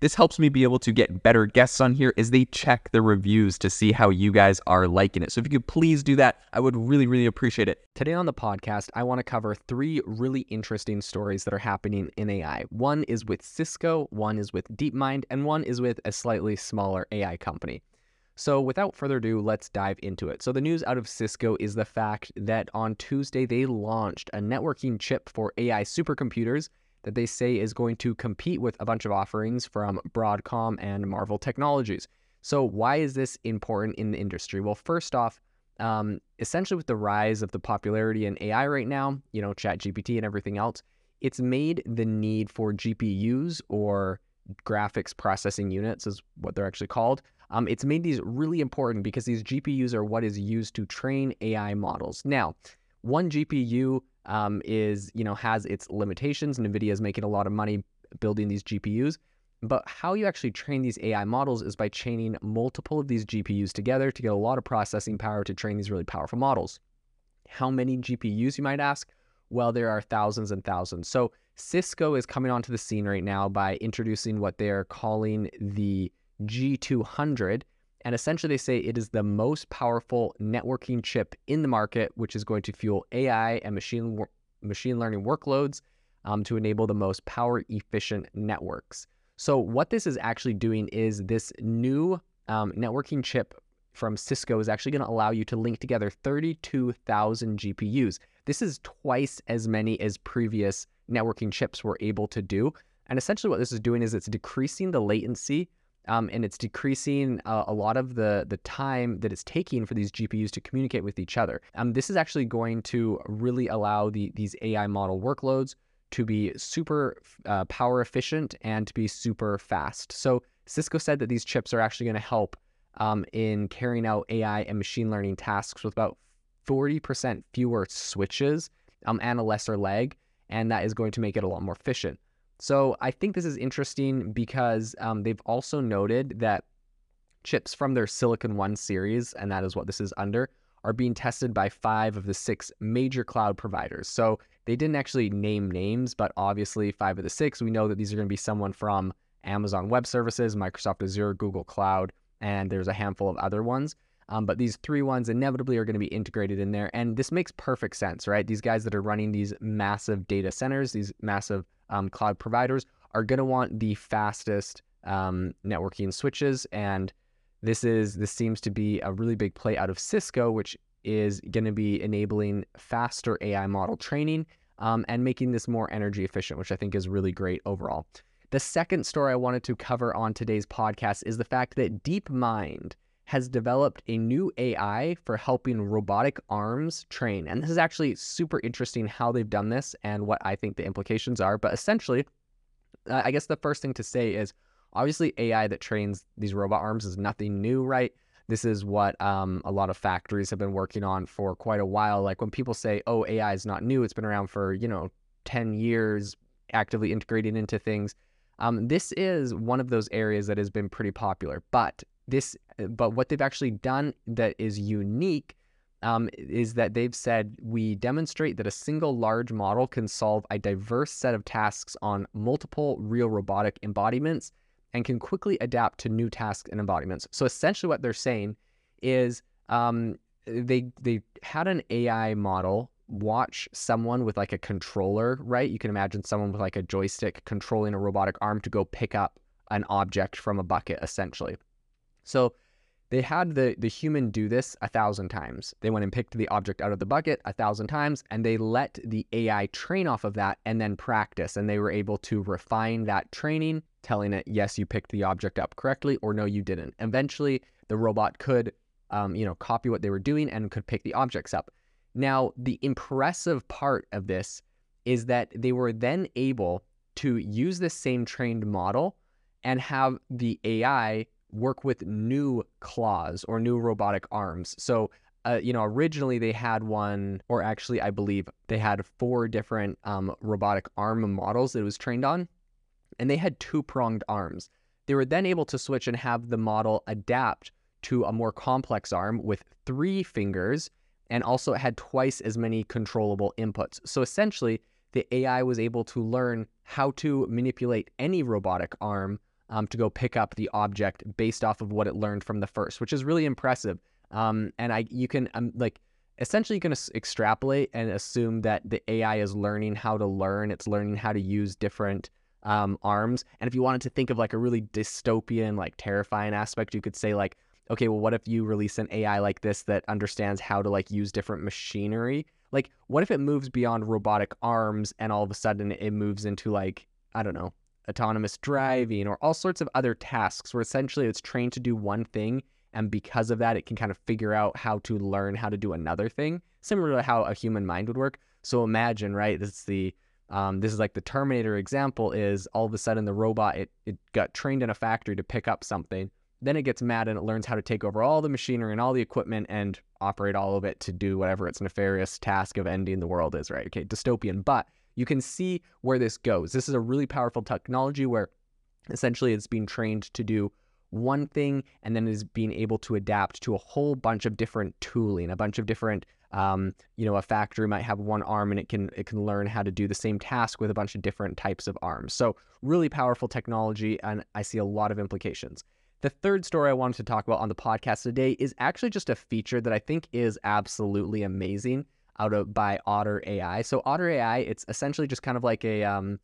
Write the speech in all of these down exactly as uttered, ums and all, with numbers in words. This helps me be able to get better guests on here as they check the reviews to see how you guys are liking it. So if you could please do that, I would really, really appreciate it. Today on the podcast, I want to cover three really interesting stories that are happening in A I. One is with Cisco, one is with DeepMind, and one is with a slightly smaller A I company. So without further ado, let's dive into it. So the news out of Cisco is the fact that on Tuesday, they launched a networking chip for A I supercomputers that they say is going to compete with a bunch of offerings from Broadcom and Marvell Technologies. So why is this important in the industry? Well, first off, um, essentially with the rise of the popularity in A I right now, you know, ChatGPT and everything else, it's made the need for G P Us, or graphics processing units is what they're actually called. Um, it's made these really important because these G P Us are what is used to train A I models. Now, one G P U Um, is, you know, has its limitations. NVIDIA is making a lot of money building these G P Us, but how you actually train these A I models is by chaining multiple of these G P Us together to get a lot of processing power to train these really powerful models. How many G P Us, you might ask? Well, there are thousands and thousands. So Cisco is coming onto the scene right now by introducing what they're calling the G two hundred. And essentially they say it is the most powerful networking chip in the market, which is going to fuel A I and machine machine learning workloads um, to enable the most power efficient networks. So what this is actually doing is this new um, networking chip from Cisco is actually going to allow you to link together thirty-two thousand G P Us. This is twice as many as previous networking chips were able to do. And essentially what this is doing is it's decreasing the latency Um, and it's decreasing uh, a lot of the, the time that it's taking for these G P Us to communicate with each other. Um, this is actually going to really allow the, these A I model workloads to be super uh, power efficient and to be super fast. So Cisco said that these chips are actually going to help um, in carrying out A I and machine learning tasks with about forty percent fewer switches um, and a lesser lag, and that is going to make it a lot more efficient. So I think this is interesting because um, they've also noted that chips from their Silicon One series, and that is what this is under, are being tested by five of the six major cloud providers. So they didn't actually name names, but obviously five of the six, we know that these are going to be someone from Amazon Web Services, Microsoft Azure, Google Cloud, and there's a handful of other ones. Um, but these three ones inevitably are going to be integrated in there. And this makes perfect sense, right? These guys that are running these massive data centers, these massive Um, cloud providers are going to want the fastest um, networking switches, and this is this seems to be a really big play out of Cisco, which is going to be enabling faster A I model training um, and making this more energy efficient, which I think is really great overall. The second story I wanted to cover on today's podcast is the fact that DeepMind has developed a new A I for helping robotic arms train. And this is actually super interesting how they've done this and what I think the implications are. But essentially, I guess the first thing to say is obviously A I that trains these robot arms is nothing new, right? This is what um, a lot of factories have been working on for quite a while. Like when people say, oh, A I is not new, it's been around for, you know, ten years, actively integrated into things. Um, this is one of those areas that has been pretty popular, but This, but what they've actually done that is unique um, is that they've said, we demonstrate that a single large model can solve a diverse set of tasks on multiple real robotic embodiments and can quickly adapt to new tasks and embodiments. So essentially what they're saying is um, they, they had an A I model watch someone with like a controller, right? You can imagine someone with like a joystick controlling a robotic arm to go pick up an object from a bucket, essentially. So They had the, the human do this a thousand times. They went and picked the object out of the bucket a thousand times, and they let the A I train off of that and then practice. And they were able to refine that training, telling it, yes, you picked the object up correctly, or no, you didn't. Eventually, the robot could um, you know, copy what they were doing and could pick the objects up. Now, the impressive part of this is that they were then able to use this same trained model and have the A I work with new claws or new robotic arms. So, uh, you know, originally they had one, or actually I believe they had four different um, robotic arm models that it was trained on, and they had two-pronged arms. They were then able to switch and have the model adapt to a more complex arm with three fingers, and also it had twice as many controllable inputs. So essentially, the A I was able to learn how to manipulate any robotic arm Um, to go pick up the object based off of what it learned from the first, which is really impressive. Um, and I, you can um, like, essentially you can extrapolate and assume that the A I is learning how to learn. It's learning how to use different um, arms. And if you wanted to think of like a really dystopian, like terrifying aspect, you could say like, okay, well, what if you release an A I like this that understands how to like use different machinery? Like, what if it moves beyond robotic arms and all of a sudden it moves into like, I don't know, autonomous driving or all sorts of other tasks where essentially it's trained to do one thing, and because of that it can kind of figure out how to learn how to do another thing, similar to how a human mind would work. So imagine, right, this is the um this is like the Terminator example, is all of a sudden the robot, it, it got trained in a factory to pick up something, then it gets mad and it learns how to take over all the machinery and all the equipment and operate all of it to do whatever its nefarious task of ending the world is, right? Okay, dystopian, but you can see where this goes. This is a really powerful technology where essentially it's being trained to do one thing and then is being able to adapt to a whole bunch of different tooling, a bunch of different, um, you know, a factory might have one arm and it can it can learn how to do the same task with a bunch of different types of arms. So really powerful technology, and I see a lot of implications. The third story I wanted to talk about on the podcast today is actually just a feature that I think is absolutely amazing out of by Otter A I. So Otter A I, it's essentially just kind of like a, um,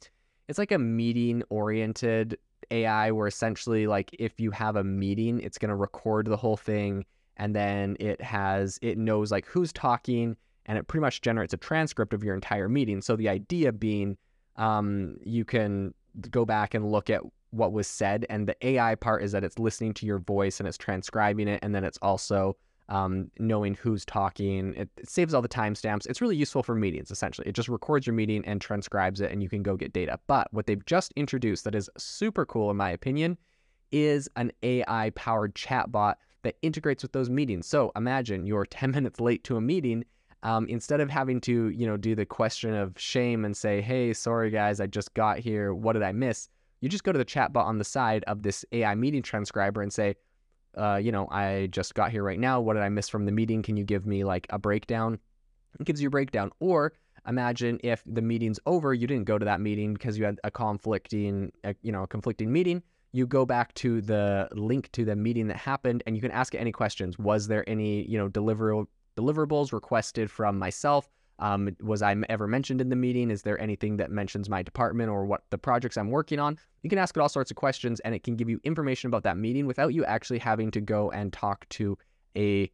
it's like a meeting oriented A I where essentially like if you have a meeting, it's going to record the whole thing. And then it has, it knows like who's talking, and it pretty much generates a transcript of your entire meeting. So the idea being, um, you can go back and look at what was said. And the A I part is that it's listening to your voice and it's transcribing it. And then it's also Um, knowing who's talking. It, it saves all the timestamps. It's really useful for meetings, essentially. It just records your meeting and transcribes it, and you can go get data. But what they've just introduced that is super cool, in my opinion, is an A I-powered chatbot that integrates with those meetings. So imagine you're ten minutes late to a meeting. Um, instead of having to, you know, do the question of shame and say, hey, sorry, guys, I just got here. What did I miss? You just go to the chatbot on the side of this A I meeting transcriber and say, Uh, you know, I just got here right now. What did I miss from the meeting? Can you give me like a breakdown? It gives you a breakdown. Or imagine if the meeting's over, you didn't go to that meeting because you had a conflicting, a, you know, a conflicting meeting. You go back to the link to the meeting that happened, and you can ask it any questions. Was there any, you know, deliver deliverables requested from myself? Um, was I ever mentioned in the meeting? Is there anything that mentions my department or what the projects I'm working on? You can ask it all sorts of questions, and it can give you information about that meeting without you actually having to go and talk to a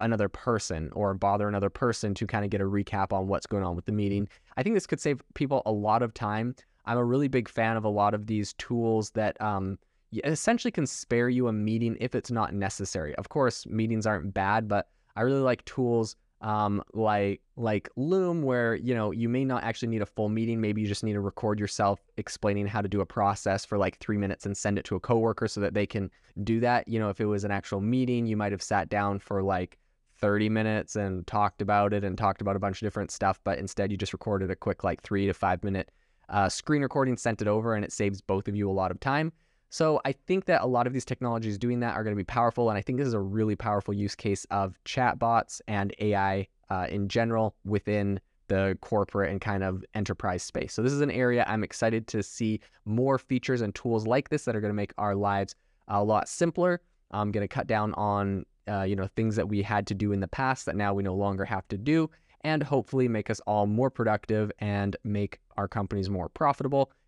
another person or bother another person to kind of get a recap on what's going on with the meeting. I think this could save people a lot of time. I'm a really big fan of a lot of these tools that um, essentially can spare you a meeting if it's not necessary. Of course, meetings aren't bad, but I really like tools Um, like like Loom, where, you know, you may not actually need a full meeting. Maybe you just need to record yourself explaining how to do a process for like three minutes and send it to a coworker so that they can do that. You know, if it was an actual meeting, you might have sat down for like thirty minutes and talked about it and talked about a bunch of different stuff. But instead, you just recorded a quick like three to five minute uh, screen recording, sent it over, and it saves both of you a lot of time. So I think that a lot of these technologies doing that are going to be powerful, and I think this is a really powerful use case of chatbots and A I uh, in general within the corporate and kind of enterprise space. So this is an area I'm excited to see more features and tools like this that are going to make our lives a lot simpler. I'm going to cut down on uh, you know, things that we had to do in the past that now we no longer have to do, and hopefully make us all more productive and make our companies more profitable